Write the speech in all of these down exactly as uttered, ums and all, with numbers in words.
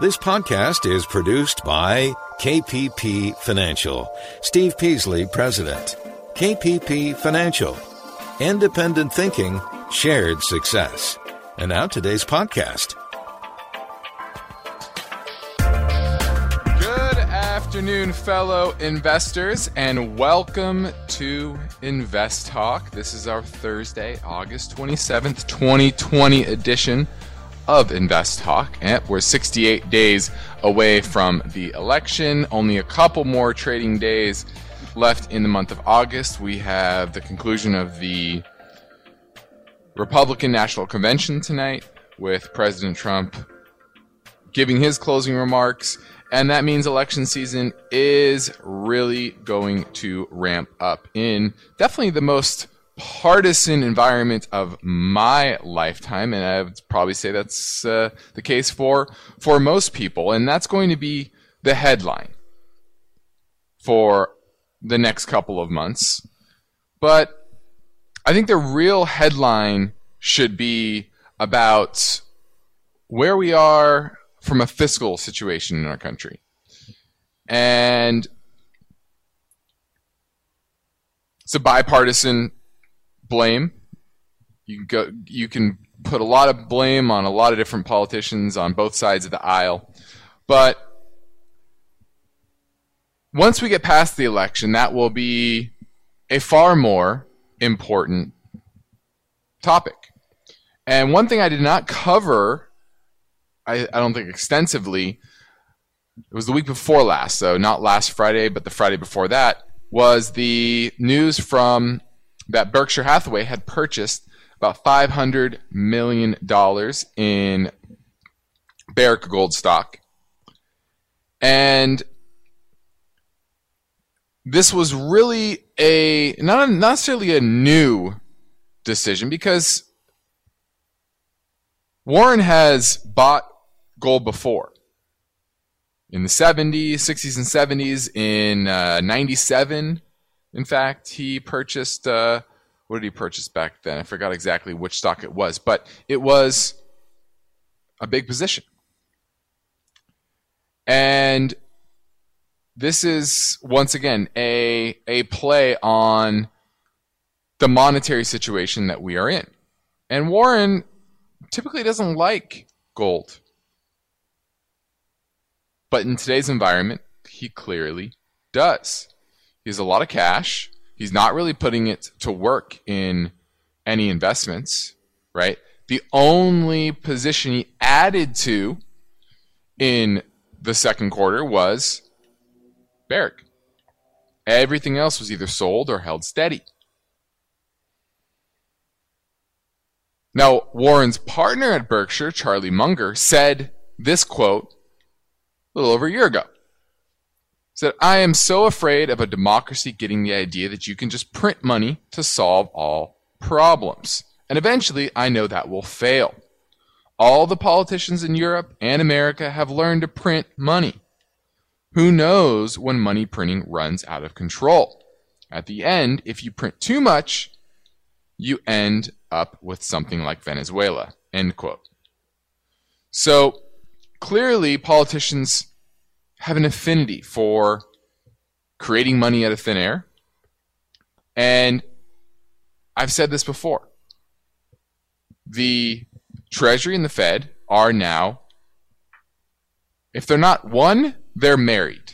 This podcast is produced by K P P Financial. Steve Peasley, President. K P P Financial. Independent thinking, shared success. And now today's podcast. Good afternoon, fellow investors, and welcome to Invest Talk. This is our Thursday, August twenty-seventh, twenty twenty edition of Invest Talk. And we're sixty-eight days away from the election. Only a couple more trading days left in the month of August. We have the conclusion of the Republican National Convention tonight, with President Trump giving his closing remarks, and that means election season is really going to ramp up in definitely the most partisan environment of my lifetime, and I would probably say that's uh, the case for for most people. And that's going to be the headline for the next couple of months. But I think the real headline should be about where we are from a fiscal situation in our country. And it's a bipartisan blame. You can go, you can put a lot of blame on a lot of different politicians on both sides of the aisle. But once we get past the election, that will be a far more important topic. And one thing I did not cover, I, I don't think extensively, it was the week before last, so not last Friday, but the Friday before that, was the news from that Berkshire Hathaway had purchased about five hundred million dollars in Barrick Gold stock. And this was really a not necessarily a new decision, because Warren has bought gold before in the seventies, sixties and seventies. In uh, ninety-seven, in fact, he purchased, uh, what did he purchase back then? I forgot exactly which stock it was, but it was a big position. And this is, once again, a a play on the monetary situation that we are in. And Warren typically doesn't like gold. But in today's environment, he clearly does. He has a lot of cash. He's not really putting it to work in any investments, right? The only position he added to in the second quarter was Barrick. Everything else was either sold or held steady. Now, Warren's partner at Berkshire, Charlie Munger, said this quote a little over a year ago. He said, "I am so afraid of a democracy getting the idea that you can just print money to solve all problems. And eventually, I know that will fail. All the politicians in Europe and America have learned to print money. Who knows when money printing runs out of control? At the end, if you print too much, you end up with something like Venezuela." End quote. So clearly, politicians have an affinity for creating money out of thin air. And I've said this before. The Treasury and the Fed are now, if they're not one, they're married.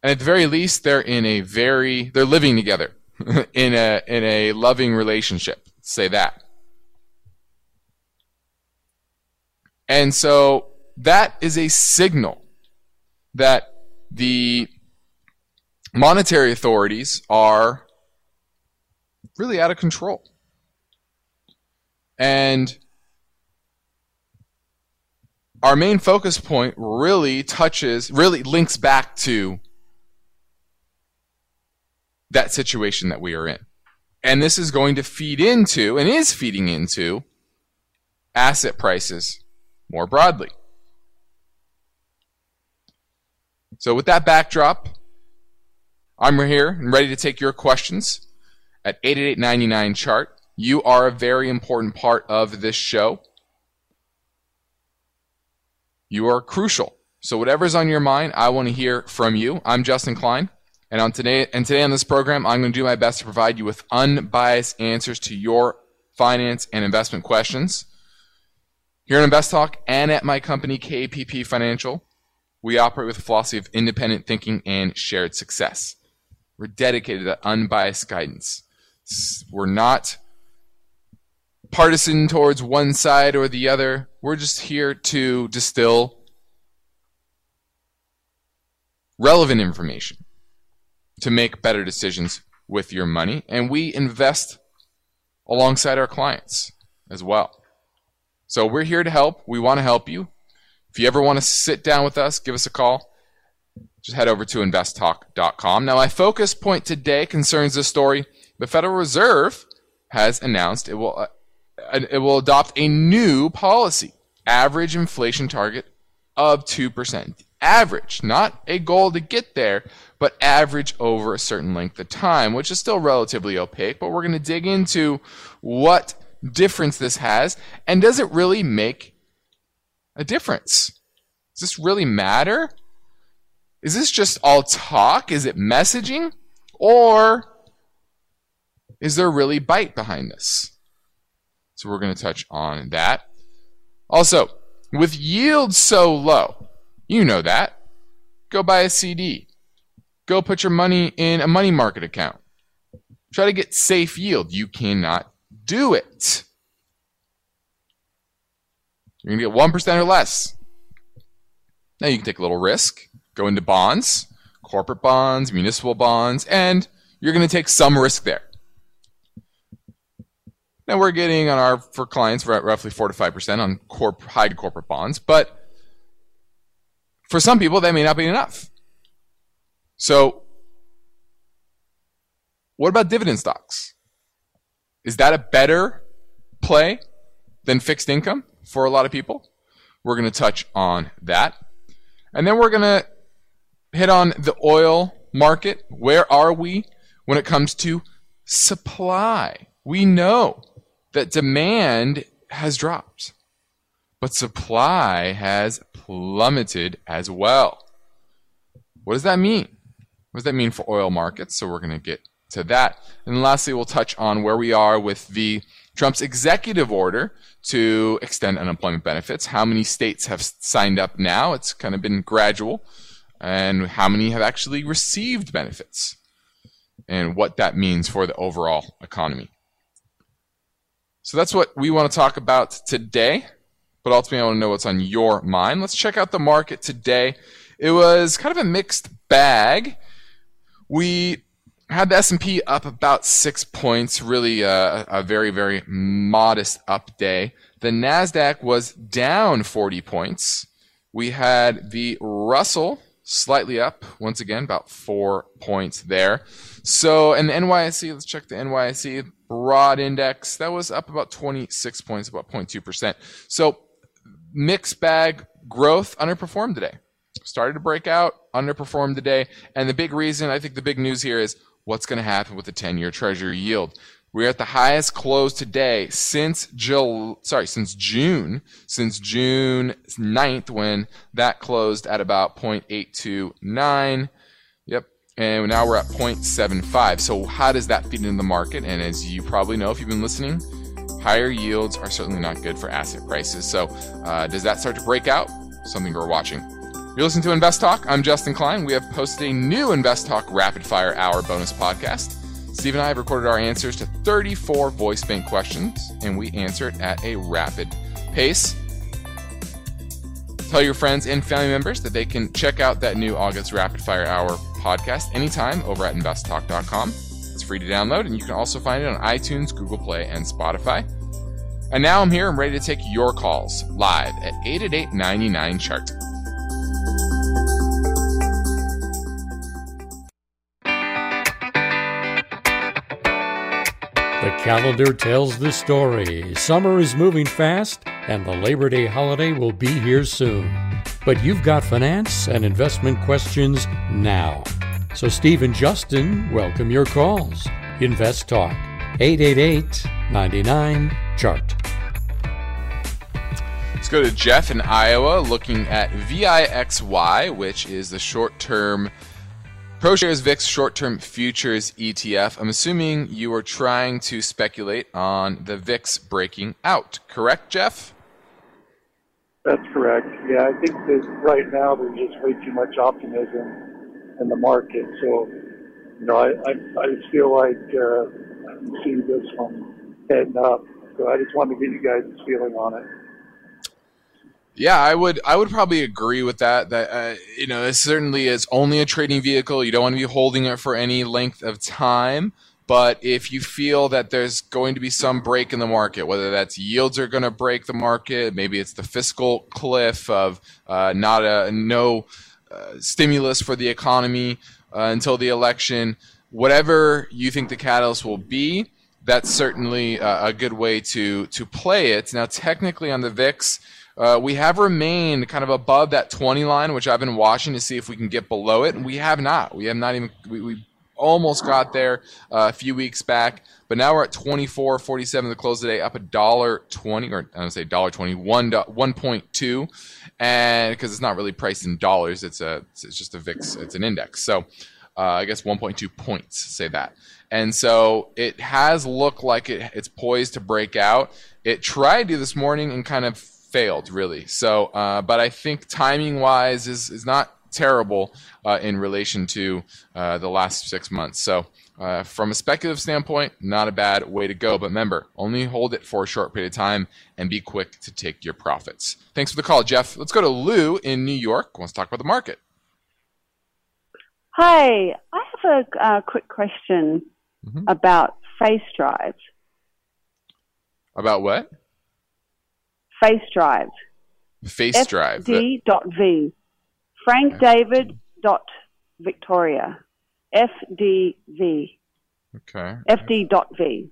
And at the very least, they're in a very, they're living together in a in a loving relationship. Let's say that. And so that is a signal that the monetary authorities are really out of control. And our main focus point really touches, really links back to that situation that we are in. And this is going to feed into, and is feeding into, asset prices more broadly. So with that backdrop, I'm here and ready to take your questions at eight eight eight, nine nine, C H A R T. You are a very important part of this show. you are crucial. So whatever's on your mind, I want to hear from you. I'm Justin Klein, and on today and today on this program, I'm going to do my best to provide you with unbiased answers to your finance and investment questions. Here at InvestTalk and at my company K P P Financial, we operate with a philosophy of independent thinking and shared success. We're dedicated to unbiased guidance. We're not partisan towards one side or the other. We're just here to distill relevant information to make better decisions with your money. And we invest alongside our clients as well. So we're here to help. We want to help you. If you ever want to sit down with us, give us a call. Just head over to invest talk dot com. Now, my focus point today concerns this story. The Federal Reserve has announced it will, uh, it will adopt a new policy, average inflation target of two percent. Average, not a goal to get there, but average over a certain length of time, which is still relatively opaque, but we're going to dig into what difference this has, and does it really make a difference? Does this really matter? Is this just all talk? Is it messaging? Or is there really bite behind this? So we're going to touch on that. Also, with yields so low, you know that. Go buy a C D. Go put your money in a money market account. Try to get safe yield. You cannot do it. You're going to get one percent or less. Now you can take a little risk. Go into bonds, corporate bonds, municipal bonds, and you're going to take some risk there. Now we're getting on our, for clients, we're at roughly four to five percent on corp, high corporate bonds, but for some people, that may not be enough. So what about dividend stocks? Is that a better play than fixed income for a lot of people? We're going to touch on that. And then we're going to hit on the oil market. Where are we when it comes to supply? We know that demand has dropped, but supply has plummeted as well. What does that mean? What does that mean for oil markets? So we're going to get to that. And lastly, we'll touch on where we are with the Trump's executive order to extend unemployment benefits. How many states have signed up now? It's kind of been gradual. And how many have actually received benefits? And what that means for the overall economy. So that's what we want to talk about today. But ultimately, I want to know what's on your mind. Let's check out the market today. It was kind of a mixed bag. We had the S and P up about six points, really a, a very, very modest up day. The NASDAQ was down forty points. We had the Russell slightly up, once again, about four points there. So, and the N Y S E, let's check the N Y S E broad index. That was up about twenty-six points, about zero point two percent. So, mixed bag. Growth underperformed today. Started to break out, underperformed today. And the big reason, I think the big news here is what's going to happen with the ten-year Treasury yield. We're at the highest close today since Jul- sorry, since June, since June ninth, when that closed at about zero point eight two nine. Yep. And now we're at zero point seven five. So how does that feed into the market? And as you probably know, if you've been listening, higher yields are certainly not good for asset prices. So uh, does that start to break out? Something we're watching. You're listening to Invest Talk. I'm Justin Klein. We have posted a new Invest Talk Rapid Fire Hour bonus podcast. Steve and I have recorded our answers to thirty-four voice bank questions, and we answer it at a rapid pace. Tell your friends and family members that they can check out that new August Rapid Fire Hour podcast anytime over at invest talk dot com. It's free to download, and you can also find it on iTunes, Google Play, and Spotify. And now I'm here. I'm ready to take your calls live at eight eight eight, nine nine, chart. The calendar tells the story. Summer is moving fast, and the Labor Day holiday will be here soon. But you've got finance and investment questions now. So Steve and Justin welcome your calls. Invest Talk, eight eight eight, nine nine, chart. Let's go to Jeff in Iowa looking at V I X Y, which is the short-term ProShares VIX short-term futures E T F. I'm assuming you are trying to speculate on the VIX breaking out, correct, Jeff? That's correct. Yeah, I think that right now there's just way too much optimism in the market. So, you know, I, I, I just feel like uh, I'm seeing this one heading up. So I just wanted to get you guys' feeling on it. Yeah, I would I would probably agree with that. That uh, you know, it certainly is only a trading vehicle. You don't want to be holding it for any length of time. But if you feel that there's going to be some break in the market, whether that's yields are going to break the market, maybe it's the fiscal cliff of uh, not a no uh, stimulus for the economy uh, until the election, whatever you think the catalyst will be, that's certainly uh, a good way to to play it. Now, technically on the VIX, uh, we have remained kind of above that twenty line, which I've been watching to see if we can get below it, and we have not. We have not even we. we almost got there uh, a few weeks back, but now we're at twenty-four forty-seven to close today, up a dollar twenty, or I don't say dollar twenty, one one point two, and because it's not really priced in dollars, it's a it's just a VIX, it's an index. So uh, I guess one point two points, say that. And so it has looked like it it's poised to break out. It tried to this morning and kind of failed, really. So, uh, but I think timing wise is is not terrible uh, in relation to uh, the last six months. So uh, from a speculative standpoint, not a bad way to go. But remember, only hold it for a short period of time and be quick to take your profits. Thanks for the call, Jeff. Let's go to Lou in New York. Wants to talk about the market. Hi. I have a uh, quick question mm-hmm. about FaceDrive. About what? FaceDrive. FaceDrive. F D dot V. Frank David dot Victoria, F D V. Okay. F D dot V.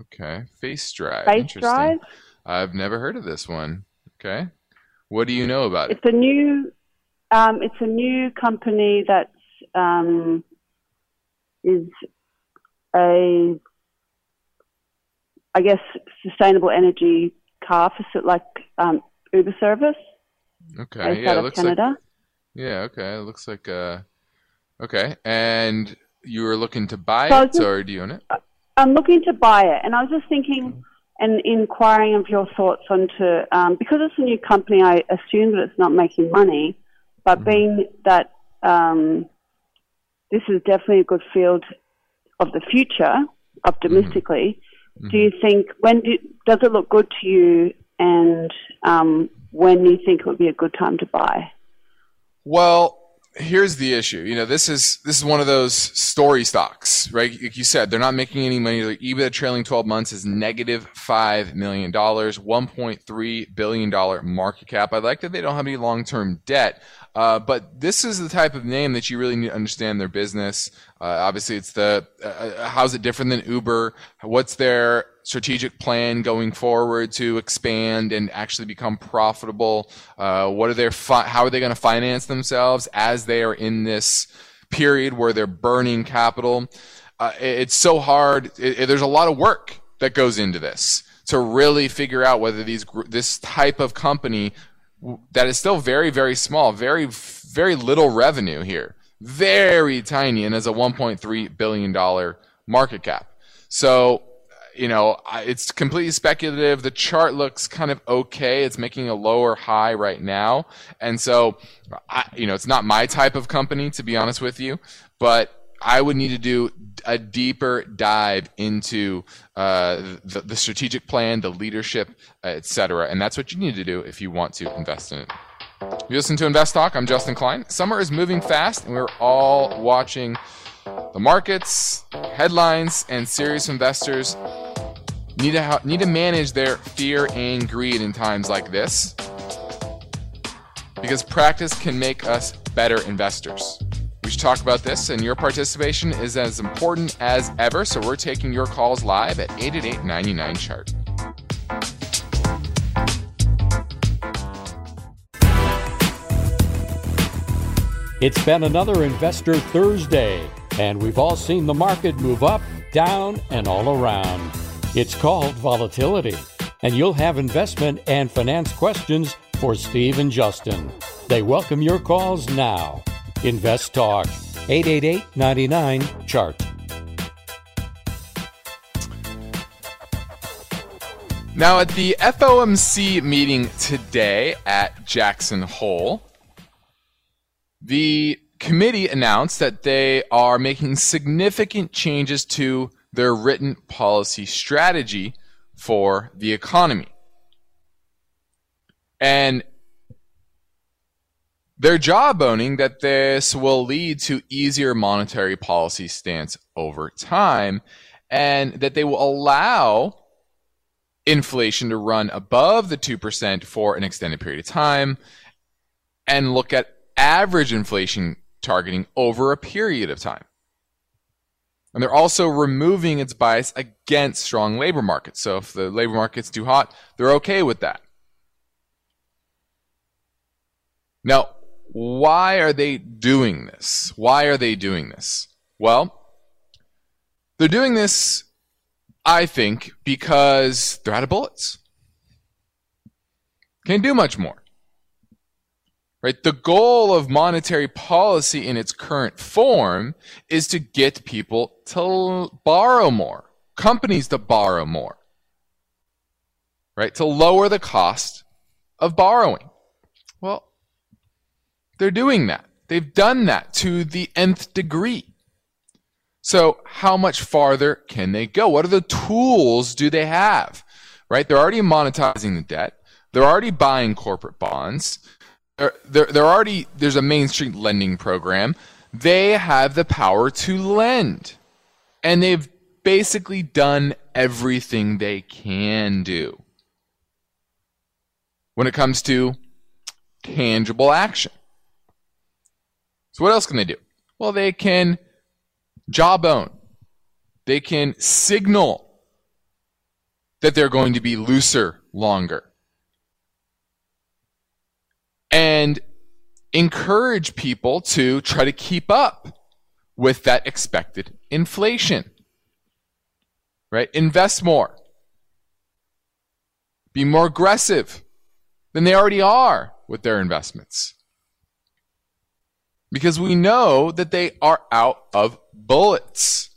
Okay. FaceDrive. FaceDrive. I've never heard of this one. Okay. What do you know about it? It's a new. Um, it's a new company that's um, is a, I guess, sustainable energy car for like um, Uber service. Okay. Yeah, it looks like, yeah. Okay. It looks like. Uh, okay. And you were looking to buy so it, just, or do you own it? I'm looking to buy it, and I was just thinking and inquiring of your thoughts onto um, because it's a new company. I assume that it's not making money, but mm-hmm. being that um, this is definitely a good field of the future, optimistically. Mm-hmm. Do you think when do, does it look good to you and? Um, when do you think it would be a good time to buy? Well, here's the issue. You know, this is this is one of those story stocks, right? Like you said, they're not making any money. Their EBITDA trailing twelve months is negative five million dollars, one point three billion dollars market cap. I like that they don't have any long-term debt, uh, but this is the type of name that you really need to understand their business. Uh, obviously, it's the uh, how's it different than Uber? What's their strategic plan going forward to expand and actually become profitable? Uh, what are their fi- how are they going to finance themselves as they are in this period where they're burning capital? Uh, it, it's so hard. It, it, there's a lot of work that goes into this to really figure out whether these this type of company that is still very, very small, very, very little revenue here, very tiny, and has a one point three billion dollars market cap. So, you know, it's completely speculative. The chart looks kind of okay. It's making a lower high right now. And so, I, you know, it's not my type of company, to be honest with you, but I would need to do a deeper dive into uh, the, the strategic plan, the leadership, et cetera. And that's what you need to do if you want to invest in it. You listen to Invest Talk. I'm Justin Klein. Summer is moving fast, and we're all watching the markets, headlines, and serious investors need to ha- need to manage their fear and greed in times like this, because practice can make us better investors. We should talk about this, and your participation is as important as ever, so we're taking your calls live at eight eight eight, nine nine, C H A R T. It's been another Investor Thursday, and we've all seen the market move up, down, and all around. It's called volatility. and you'll have investment and finance questions for Steve and Justin. They welcome your calls now. Invest Talk, eight eight eight, nine nine, C H A R T. Now, at the F O M C meeting today at Jackson Hole, the committee announced that they are making significant changes to their written policy strategy for the economy. And they're jawboning that this will lead to easier monetary policy stance over time, and that they will allow inflation to run above the two percent for an extended period of time and look at average inflation targeting over a period of time. And they're also removing its bias against strong labor markets. So if the labor market's too hot, they're okay with that. Now, why are they doing this? Why are they doing this? Well, they're doing this, I think, because they're out of bullets. Can't do much more. Right? The goal of monetary policy in its current form is to get people to borrow more, companies to borrow more, right? To lower the cost of borrowing. Well, they're doing that. They've done that to the nth degree. So how much farther can they go? What are the tools do they have, right? They're already monetizing the debt. They're already buying corporate bonds. They're, they're, they're already, there's a Main Street lending program. They have the power to lend. And they've basically done everything they can do when it comes to tangible action. So what else can they do? Well, they can jawbone. They can signal that they're going to be looser longer, and encourage people to try to keep up with that expected inflation, right? Invest more. Be more aggressive than they already are with their investments. Because we know that they are out of bullets.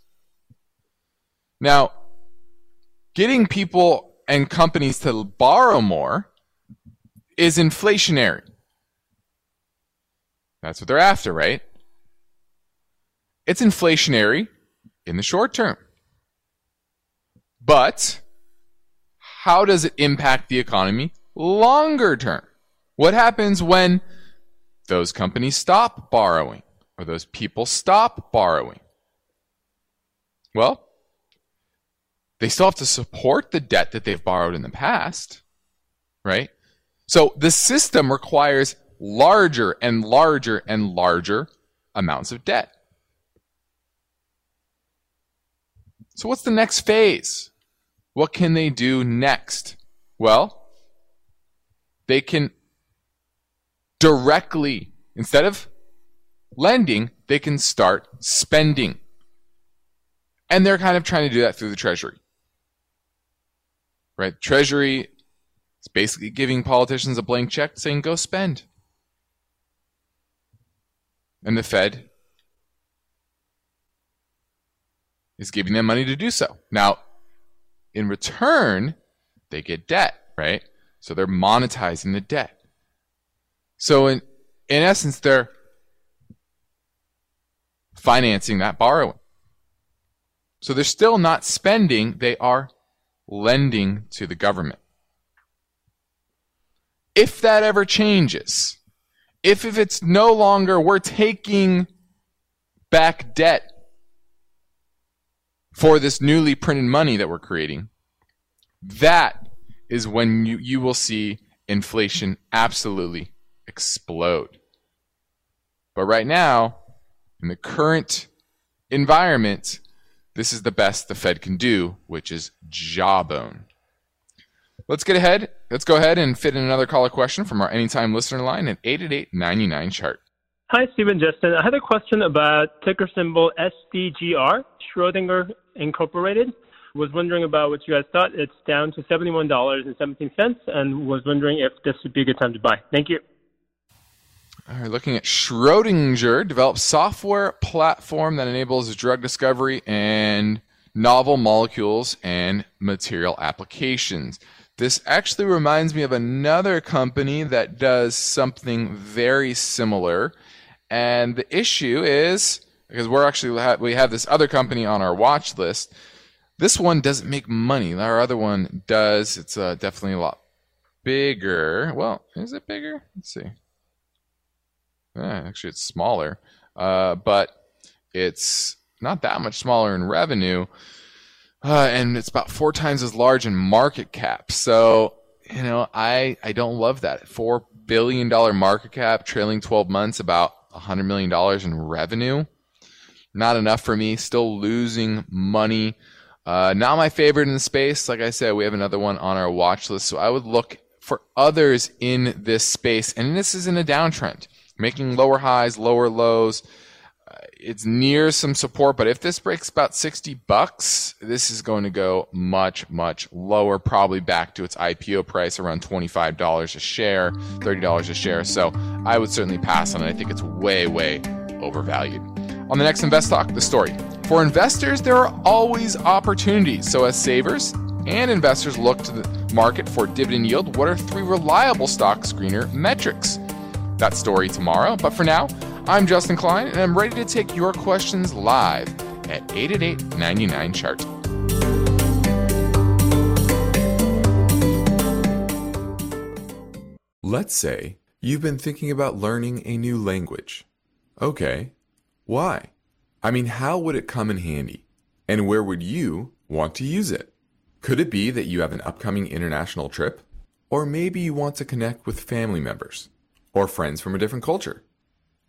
Now, getting people and companies to borrow more is inflationary. That's what they're after, right? It's inflationary in the short term. But how does it impact the economy longer term? What happens when those companies stop borrowing or those people stop borrowing? Well, they still have to support the debt that they've borrowed in the past, right? So the system requires larger and larger and larger amounts of debt. So what's the next phase? What can they do next? Well, they can directly, instead of lending, they can start spending. And they're kind of trying to do that through the Treasury. Right? Treasury is basically giving politicians a blank check saying, go spend. And the Fed is giving them money to do so. Now, in return, they get debt, right? So they're monetizing the debt. So in, in essence, they're financing that borrowing. So they're still not spending. They are lending to the government. If that ever changes, If if it's no longer we're taking back debt for this newly printed money that we're creating, that is when you, you will see inflation absolutely explode. But right now, in the current environment, this is the best the Fed can do, which is jawbone. Let's get ahead. Let's go ahead and fit in another caller question from our Anytime Listener line at eight eight eight, nine nine, C H A R T. Hi, Stephen, Justin. I had a question about ticker symbol S D G R, Schrödinger Incorporated. was wondering about what you guys thought. It's down to seventy-one dollars and seventeen cents and was wondering if this would be a good time to buy. Thank you. All right, looking at Schrödinger, develops software platform that enables drug discovery and novel molecules and material applications. This actually reminds me of another company that does something very similar. And the issue is, because we're actually ha- we have this other company on our watch list, this one doesn't make money. Our other one does. It's uh, definitely a lot bigger. Well, is it bigger? Let's see. Uh, actually, it's smaller, uh, but it's not that much smaller in revenue, uh, and it's about four times as large in market cap. So, you know, I I don't love that. four billion dollars market cap, trailing twelve months, about one hundred million dollars in revenue. Not enough for me. Still losing money. Uh, not my favorite in the space. Like I said, we have another one on our watch list. So I would look for others in this space. And this is in a downtrend, making lower highs, lower lows. It's near some support, but if this breaks about sixty bucks, this is going to go much, much lower, probably back to its I P O price around twenty-five dollars a share, thirty dollars a share. So I would certainly pass on it. I think it's way, way overvalued. On the next Invest Talk, the story. For investors, there are always opportunities. So as savers and investors look to the market for dividend yield, what are three reliable stock screener metrics? That story tomorrow, but for now, I'm Justin Klein, and I'm ready to take your questions live at eight eight eight, nine nine, chart. Let's say you've been thinking about learning a new language. Okay, why? I mean, how would it come in handy? And where would you want to use it? Could it be that you have an upcoming international trip? Or maybe you want to connect with family members or friends from a different culture?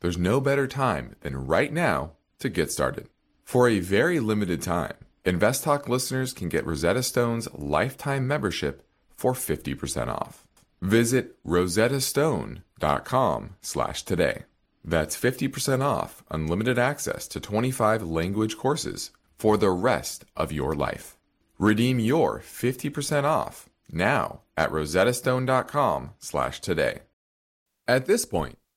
There's no better time than right now to get started. For a very limited time, InvestTalk listeners can get Rosetta Stone's lifetime membership for fifty percent off. Visit rosettastone.com slash today. That's fifty percent off unlimited access to twenty-five language courses for the rest of your life. Redeem your fifty percent off now at rosettastone.com slash today. At this point,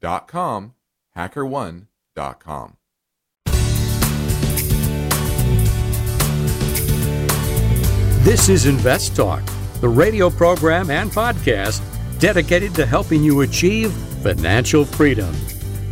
dot com, HackerOne dot com. This is Invest Talk, the radio program and podcast dedicated to helping you achieve financial freedom.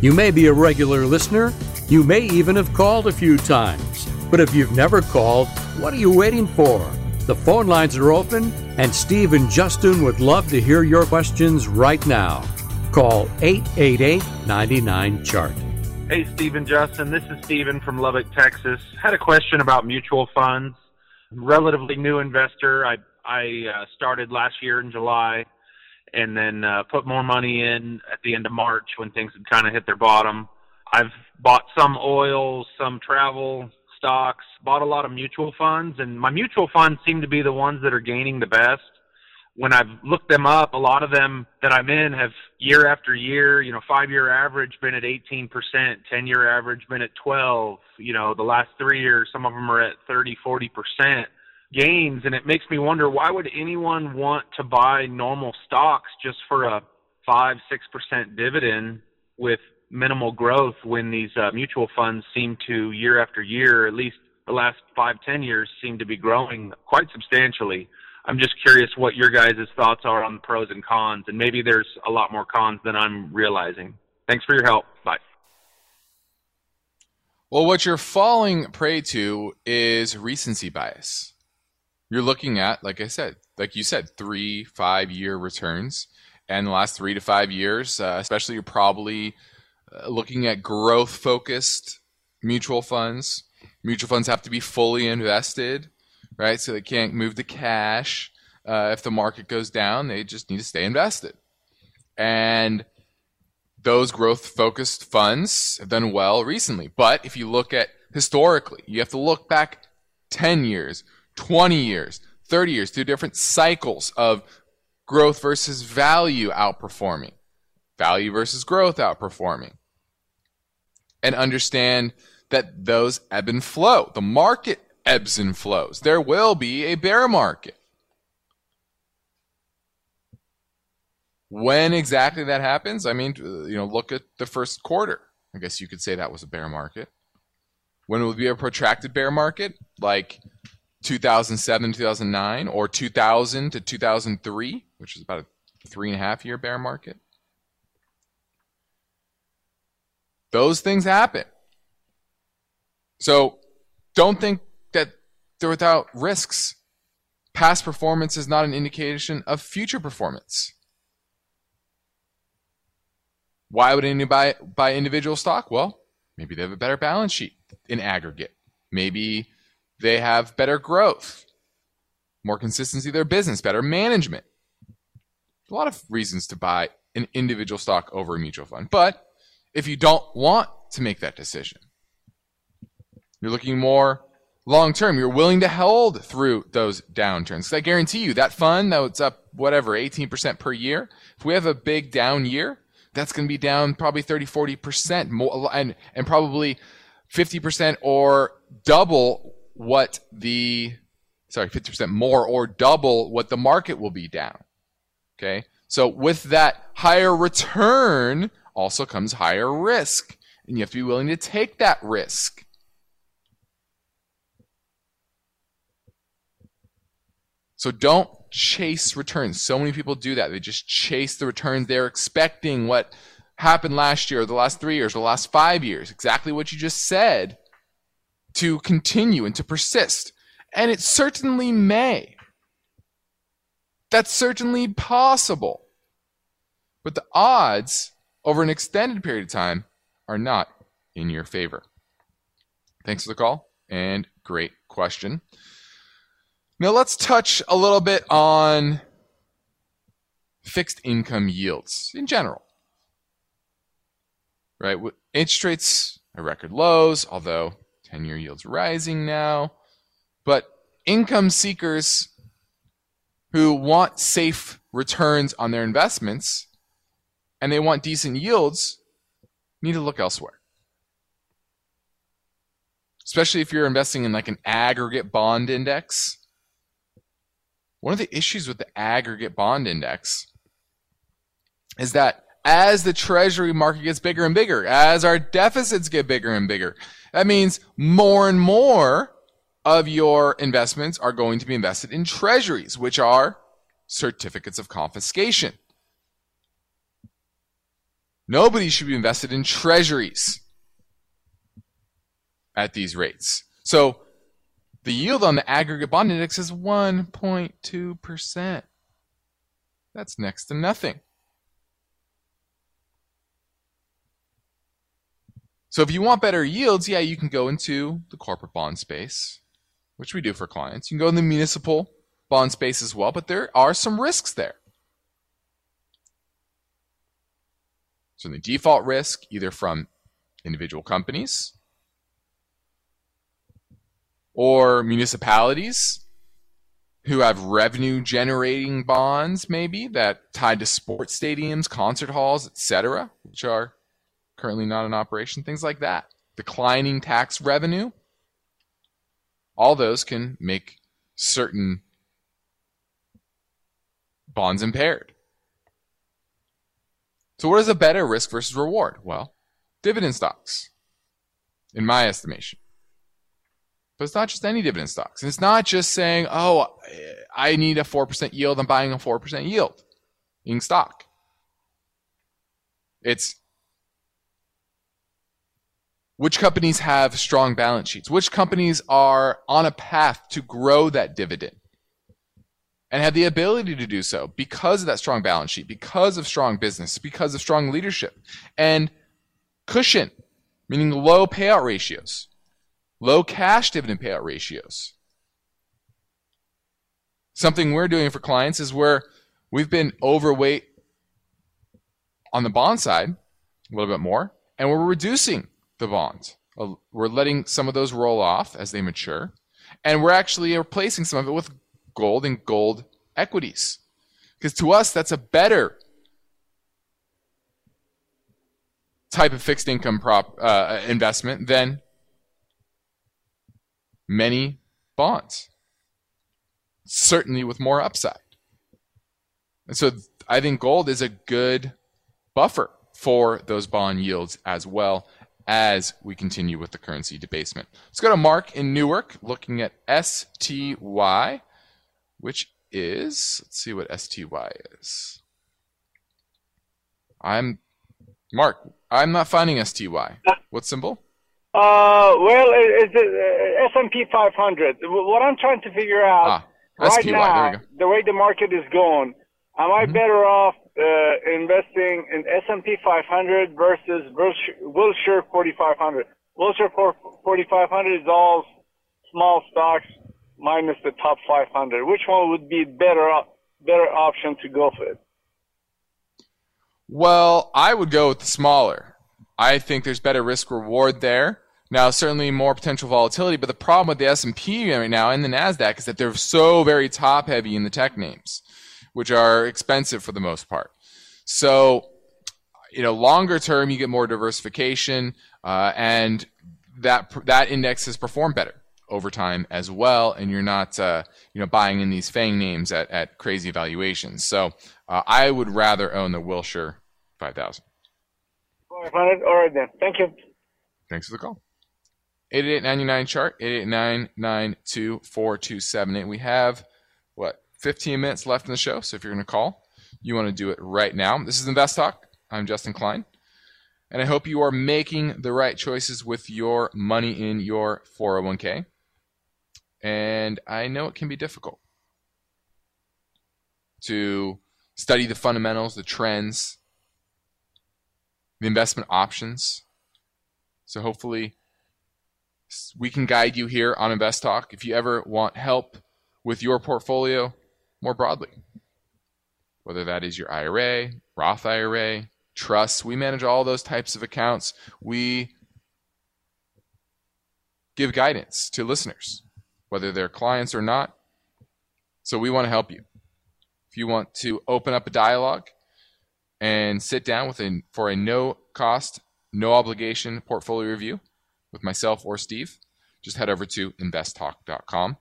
You may be a regular listener. You may even have called a few times. But if you've never called, what are you waiting for? The phone lines are open, and Steve and Justin would love to hear your questions right now. Call eight eight eight, nine nine, C H A R T. Hey, Steve and Justin. This is Steven from Lubbock, Texas. Had a question about mutual funds. Relatively new investor. I, I uh, started last year in July and then uh, put more money in at the end of March when things had kind of hit their bottom. I've bought some oil, some travel stocks, bought a lot of mutual funds, and my mutual funds seem to be the ones that are gaining the best. When I've looked them up, a lot of them that I'm in have year after year, you know, five-year average been at eighteen percent, ten-year average been at twelve, you know, the last three years, some of them are at thirty, forty percent gains, and it makes me wonder, why would anyone want to buy normal stocks just for a five, six percent dividend with minimal growth when these uh, mutual funds seem to, year after year, at least the last five, ten years, seem to be growing quite substantially. I'm just curious what your guys' thoughts are on the pros and cons, and maybe there's a lot more cons than I'm realizing. Thanks for your help. Bye. Well, what you're falling prey to is recency bias. You're looking at, like I said, like you said, three, five-year returns, and the last three to five years, uh, especially you're probably uh, looking at growth-focused mutual funds. Mutual funds have to be fully invested, right? So they can't move the cash. Uh, if the market goes down, they just need to stay invested. And those growth-focused funds have done well recently. But if you look at historically, you have to look back ten years, twenty years, thirty years, through different cycles of growth versus value outperforming, value versus growth outperforming, and understand that those ebb and flow. The market ebbs and flows. There will be a bear market. When exactly that happens, I mean, you know, look at the first quarter. I guess you could say that was a bear market. When it will be a protracted bear market, like two thousand seven, two thousand nine, or two thousand to two thousand three, which is about a three and a half year bear market. Those things happen. So don't think that they're without risks. Past performance is not an indication of future performance. Why would anybody buy, buy individual stock? Well, maybe they have a better balance sheet in aggregate. Maybe they have better growth, more consistency of their business, better management. A lot of reasons to buy an individual stock over a mutual fund. But if you don't want to make that decision, you're looking more long-term, you're willing to hold through those downturns. Because I guarantee you that fund, though it's up whatever, eighteen percent per year, if we have a big down year, that's going to be down probably thirty, forty percent more, and, and probably fifty percent or double what the, sorry, fifty percent more or double what the market will be down. Okay. So with that higher return also comes higher risk, and you have to be willing to take that risk. So don't chase returns. So many people do that. They just chase the returns. They're expecting what happened last year, or the last three years, or the last five years, exactly what you just said, to continue and to persist. And it certainly may. That's certainly possible. But the odds over an extended period of time are not in your favor. Thanks for the call and great question. Now let's touch a little bit on fixed income yields in general, right? Interest rates are record lows, although ten-year yields are rising now. But income seekers who want safe returns on their investments and they want decent yields need to look elsewhere. Especially if you're investing in like an aggregate bond index. one of the issues with the aggregate bond index is that as the treasury market gets bigger and bigger, as our deficits get bigger and bigger, that means more and more of your investments are going to be invested in treasuries, which are certificates of confiscation. Nobody should be invested in treasuries at these rates. So the yield on the aggregate bond index is one point two percent. That's next to nothing. So if you want better yields, yeah, you can go into the corporate bond space, which we do for clients. You can go in the municipal bond space as well, but there are some risks there. So the default risk, either from individual companies or municipalities who have revenue generating bonds, maybe that tied to sports stadiums, concert halls, et cetera, which are currently not in operation, things like that. Declining tax revenue, all those can make certain bonds impaired. So what is a better risk versus reward? Well, dividend stocks, in my estimation. But it's not just any dividend stocks. And it's not just saying, oh, I need a four percent yield. I'm buying a four percent yield in stock. It's which companies have strong balance sheets, which companies are on a path to grow that dividend and have the ability to do so because of that strong balance sheet, because of strong business, because of strong leadership, and cushion, meaning low payout ratios, low cash dividend payout ratios. Something we're doing for clients is where we've been overweight on the bond side a little bit more, and we're reducing the bonds. We're letting some of those roll off as they mature, and we're actually replacing some of it with gold and gold equities, because to us that's a better type of fixed income prop uh, investment than many bonds, certainly with more upside. And so I think gold is a good buffer for those bond yields as well as we continue with the currency debasement. Let's go to Mark in Newark looking at S T Y, which is, let's see what S T Y is. I'm, Mark, I'm not finding S T Y. What symbol? Uh, well, it's uh, S and P five hundred. What I'm trying to figure out ah, right now, there we go. The way the market is going, am I mm-hmm. better off Uh, investing in S and P five hundred versus Wilshire forty-five hundred. Wilshire forty-five hundred is all small stocks minus the top five hundred. Which one would be better better option to go for it? Well, I would go with the smaller. I think there's better risk reward there. Now, certainly more potential volatility, but the problem with the S and P right now and the NASDAQ is that they're so very top heavy in the tech names, which are expensive for the most part. So, you know, longer term, you get more diversification, uh, and that that index has performed better over time as well. And you're not, uh, you know, buying in these FANG names at, at crazy valuations. So, uh, I would rather own the Wilshire five thousand. All right, then. Thank you. Thanks for the call. eight eight eight, nine nine chart, eight eight eight, nine nine two, four two seven eight. We have what? fifteen minutes left in the show, so if you're going to call, you want to do it right now. This is Invest Talk. I'm Justin Klein, and I hope you are making the right choices with your money in your four oh one k. And I know it can be difficult to study the fundamentals, the trends, the investment options. So hopefully we can guide you here on Invest Talk. If you ever want help with your portfolio, more broadly, whether that is your I R A, Roth I R A, trusts, we manage all those types of accounts. We give guidance to listeners, whether they're clients or not. So we want to help you. If you want to open up a dialogue and sit down with a, for a no cost, no obligation portfolio review with myself or Steve, just head over to invest talk dot com.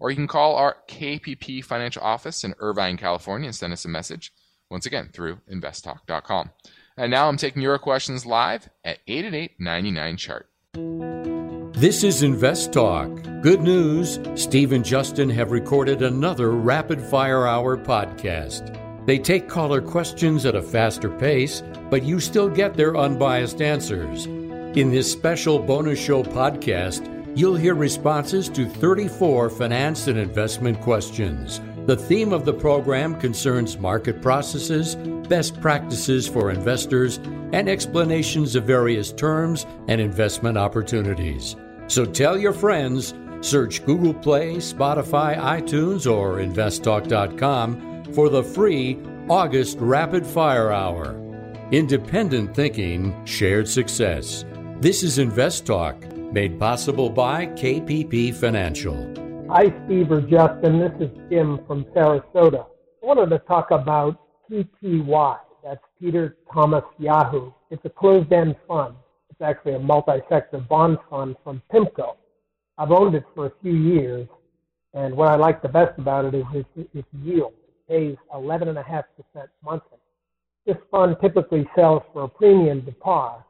or you can call our K P P Financial office in Irvine, California, and send us a message, once again, through invest talk dot com. And now I'm taking your questions live at eight eight eight, nine nine, chart. This is Invest Talk. Good news, Steve and Justin have recorded another Rapid Fire Hour podcast. They take caller questions at a faster pace, but you still get their unbiased answers. In this special bonus show podcast, you'll hear responses to thirty-four finance and investment questions. The theme of the program concerns market processes, best practices for investors, and explanations of various terms and investment opportunities. So tell your friends, search Google Play, Spotify, iTunes, or invest talk dot com for the free August Rapid Fire Hour. Independent thinking, shared success. This is Invest Talk, made possible by K P P Financial. Hi, Steve or Justin. This is Jim from Sarasota. I wanted to talk about P T Y. That's Peter Thomas Yahoo. It's a closed-end fund. It's actually a multi-sector bond fund from PIMCO. I've owned it for a few years, and what I like the best about it is its, its yield. It pays eleven point five percent monthly. This fund typically sells for a premium to par,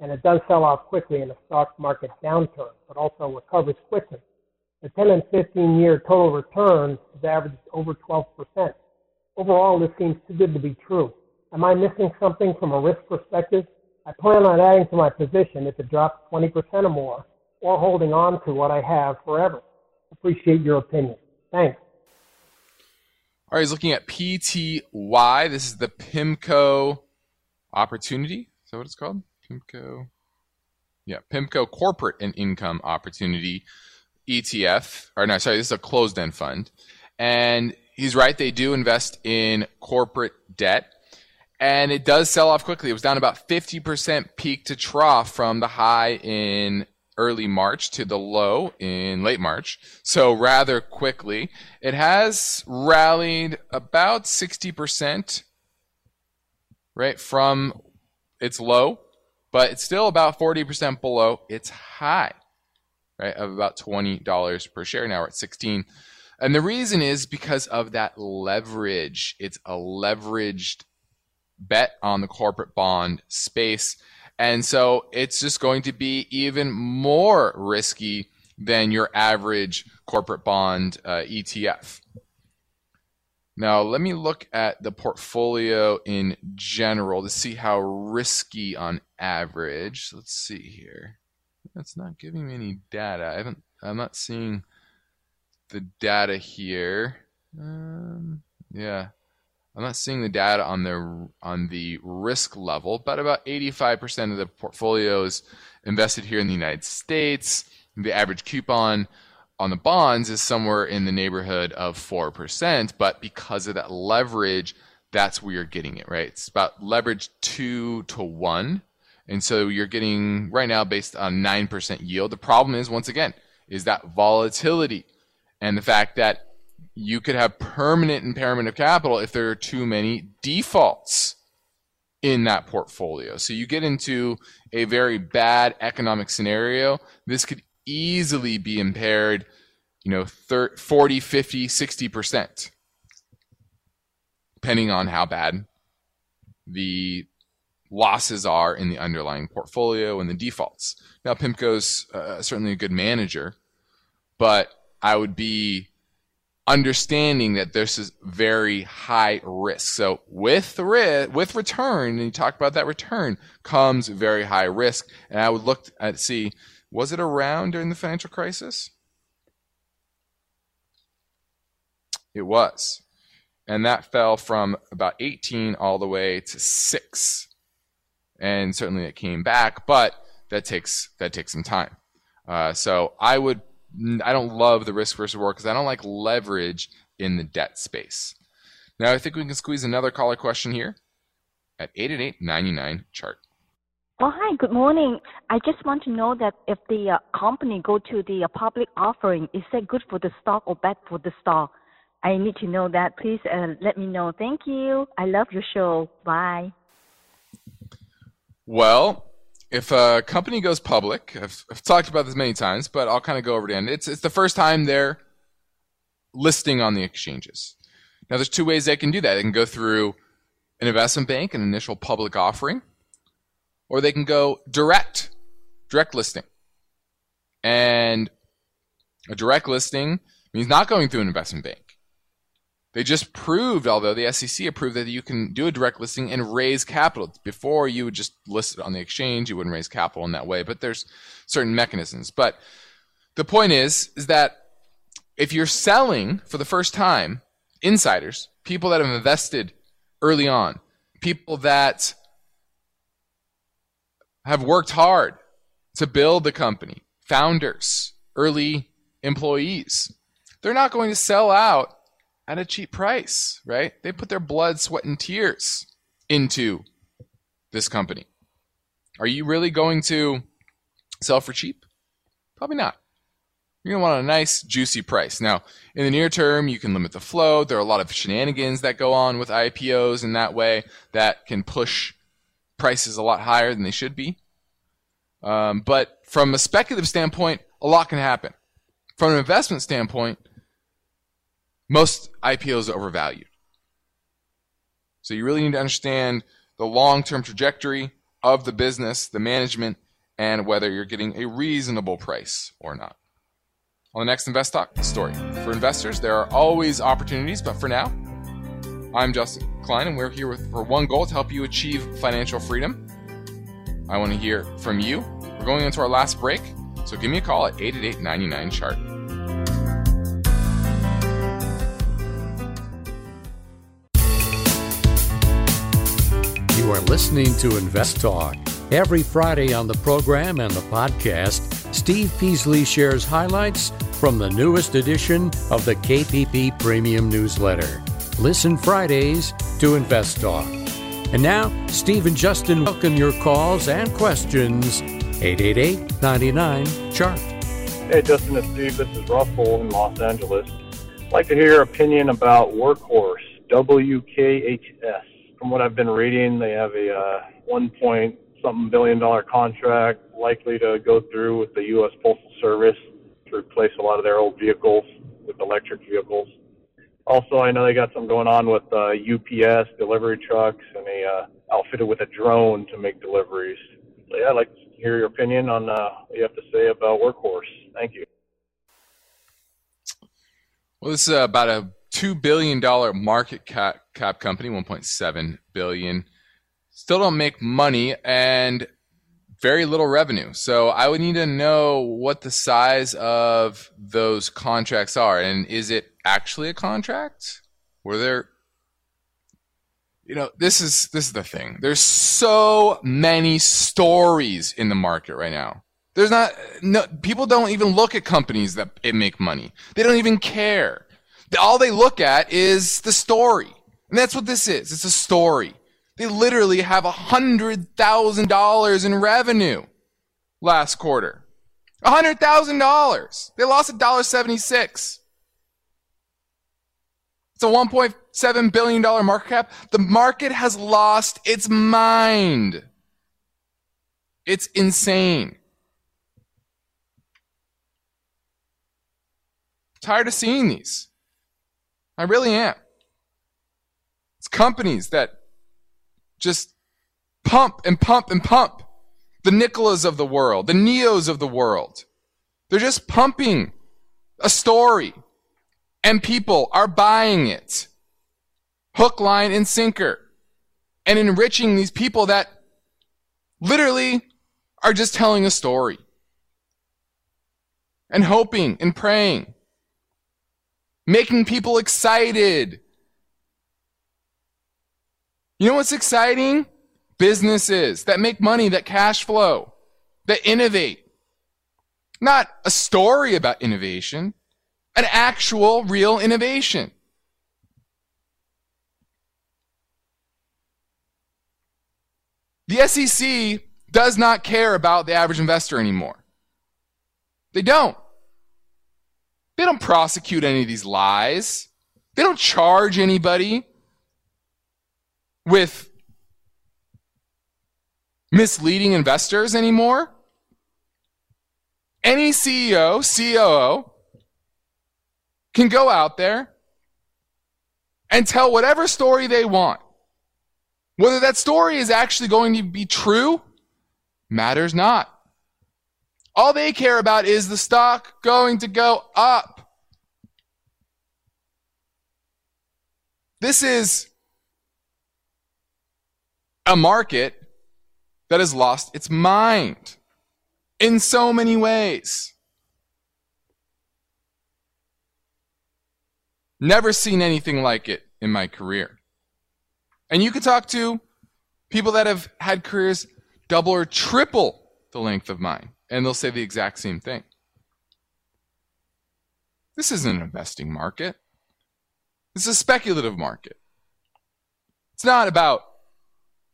and it does sell off quickly in a stock market downturn, but also recovers quickly. The ten and fifteen year total return has averaged over twelve percent. Overall, this seems too good to be true. Am I missing something from a risk perspective? I plan on adding to my position if it drops twenty percent or more, or holding on to what I have forever. Appreciate your opinion. Thanks. All right, he's looking at P T Y. This is the PIMCO opportunity. Is that what it's called? PIMCO. Yeah, PIMCO Corporate and Income Opportunity E T F. Or no, sorry, this is a closed-end fund. And he's right, they do invest in corporate debt. And it does sell off quickly. It was down about fifty percent peak to trough from the high in early March to the low in late March. So rather quickly. It has rallied about sixty percent, right, from its low, but it's still about forty percent below its high, right, of about twenty dollars per share. Now we're at sixteen. And the reason is because of that leverage. It's a leveraged bet on the corporate bond space. And so it's just going to be even more risky than your average corporate bond uh, E T F. Now, let me look at the portfolio in general to see how risky on average. Let's see here. That's not giving me any data. I haven't, I'm not seeing the data here. Um, yeah. I'm not seeing the data on the on the risk level, but about eighty-five percent of the portfolio is invested here in the United States. The average coupon on the bonds is somewhere in the neighborhood of four percent, but because of that leverage, that's where you're getting it, right? It's about leverage two to one. And so you're getting right now based on nine percent yield. The problem is, once again, is that volatility and the fact that you could have permanent impairment of capital if there are too many defaults in that portfolio. So you get into a very bad economic scenario. This could easily be impaired, you know, thirty, forty, fifty, sixty percent, depending on how bad the losses are in the underlying portfolio and the defaults. Now, PIMCO's uh, certainly a good manager, but I would be understanding that this is very high risk. So with risk, with return, and you talk about that return, comes very high risk. And I would look at, see, was it around during the financial crisis? It was. And that fell from about eighteen all the way to six. And certainly it came back, but that takes, that takes some time. Uh, so I would I don't love the risk versus reward because I don't like leverage in the debt space. Now, I think we can squeeze another caller question here at eight eight eight, nine nine, chart. Oh, hi. Good morning. I just want to know that if the uh, company go to the uh, public offering, is that good for the stock or bad for the stock? I need to know that. Please uh, let me know. Thank you. I love your show. Bye. Well, if a company goes public, I've, I've talked about this many times, but I'll kind of go over it again. It's, it's the first time they're listing on the exchanges. Now, there's two ways they can do that. They can go through an investment bank, an initial public offering, or they can go direct, direct listing. And a direct listing means not going through an investment bank. They just proved, although the S E C approved, that you can do a direct listing and raise capital. Before, you would just list it on the exchange. You wouldn't raise capital in that way, but there's certain mechanisms. But the point is, is that if you're selling for the first time, insiders, people that have invested early on, people that have worked hard to build the company, founders, early employees, they're not going to sell out at a cheap price, right? They put their blood, sweat, and tears into this company. Are you really going to sell for cheap? Probably not. You're going to want a nice, juicy price. Now, in the near term, you can limit the flow. There are a lot of shenanigans that go on with I P Os in that way that can push prices a lot higher than they should be. Um, but from a speculative standpoint, a lot can happen. From an investment standpoint, most I P Os are overvalued. So you really need to understand the long-term trajectory of the business, the management, and whether you're getting a reasonable price or not. On the next Invest Talk story. For investors, there are always opportunities, but for now, I'm Justin Klein, and we're here with, for one goal, to help you achieve financial freedom. I want to hear from you. We're going into our last break, so give me a call at eight eight eight, nine nine, C H A R T. You are listening to Invest Talk. Every Friday on the program and the podcast, Steve Peasley shares highlights from the newest edition of the K P P Premium Newsletter. Listen Fridays to Invest Talk. And now, Steve and Justin welcome your calls and questions. eight eight eight, nine nine, C H A R T. Hey, Justin and Steve, this is Russell in Los Angeles. I'd like to hear your opinion about Workhorse, W K H S. From what I've been reading, they have a uh, one point something billion dollar contract likely to go through with the U S Postal Service to replace a lot of their old vehicles with electric vehicles. Also, I know they got something going on with uh, U P S delivery trucks, and they uh, outfitted with a drone to make deliveries. So yeah, I'd like to hear your opinion on uh, what you have to say about Workhorse. Thank you. Well, this is uh, about a two billion dollars market cap, cap company, one point seven billion dollars. Still don't make money and very little revenue. So I would need to know what the size of those contracts are. And is it actually a contract? Were there, you know, this is, this is the thing. There's so many stories in the market right now. There's not, no, people don't even look at companies that make money. They don't even care. All they look at is the story. And that's what this is. It's a story. They literally have one hundred thousand dollars in revenue last quarter. one hundred thousand dollars. They lost one dollar seventy-six. It's a one point seven billion dollars market cap. The market has lost its mind. It's insane. Tired of seeing these. I really am. It's companies that just pump and pump and pump. The Nikolas of the world, the Neos of the world. They're just pumping a story, and people are buying it. Hook, line, and sinker. And enriching these people that literally are just telling a story and hoping and praying. Making people excited. You know what's exciting? Businesses that make money, that cash flow, that innovate. Not a story about innovation, an actual real innovation. The S E C does not care about the average investor anymore. They don't. They don't prosecute any of these lies. They don't charge anybody with misleading investors anymore. Any C E O, C O O can go out there and tell whatever story they want. Whether that story is actually going to be true matters not. All they care about is the stock going to go up. This is a market that has lost its mind in so many ways. Never seen anything like it in my career. And you can talk to people that have had careers double or triple the length of mine, and they'll say the exact same thing. This isn't an investing market. This is a speculative market. It's not about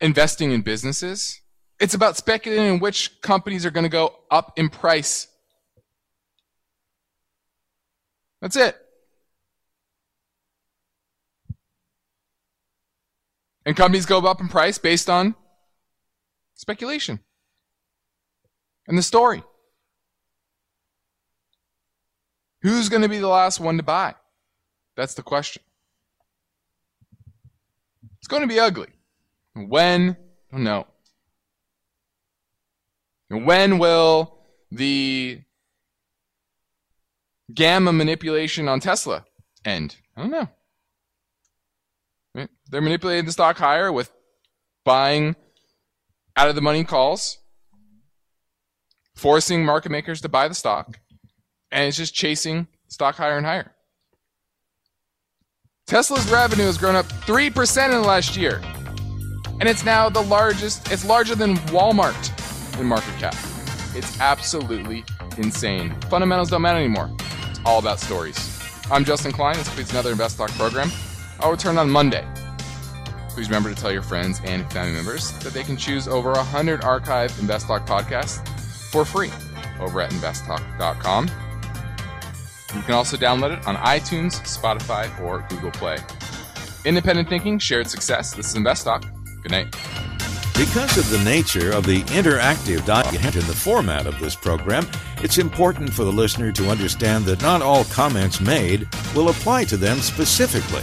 investing in businesses. It's about speculating in which companies are going to go up in price. That's it. And companies go up in price based on speculation and the story. Who's going to be the last one to buy? That's the question. It's going to be ugly. When? I don't know. When will the gamma manipulation on Tesla end? I don't know. They're manipulating the stock higher with buying out of the money calls, forcing market makers to buy the stock, and it's just chasing stock higher and higher. Tesla's revenue has grown up three percent in the last year, and it's now the largest. It's larger than Walmart in market cap. It's absolutely insane. Fundamentals don't matter anymore. It's all about stories. I'm Justin Klein. This completes another Invest Talk program. I'll return on Monday. Please remember to tell your friends and family members that they can choose over one hundred archived InvestTalk podcasts for free over at invest talk dot com. You can also download it on iTunes, Spotify, or Google Play. Independent thinking, shared success. This is InvestTalk. Good night. Because of the nature of the interactive document in the format of this program, it's important for the listener to understand that not all comments made will apply to them specifically.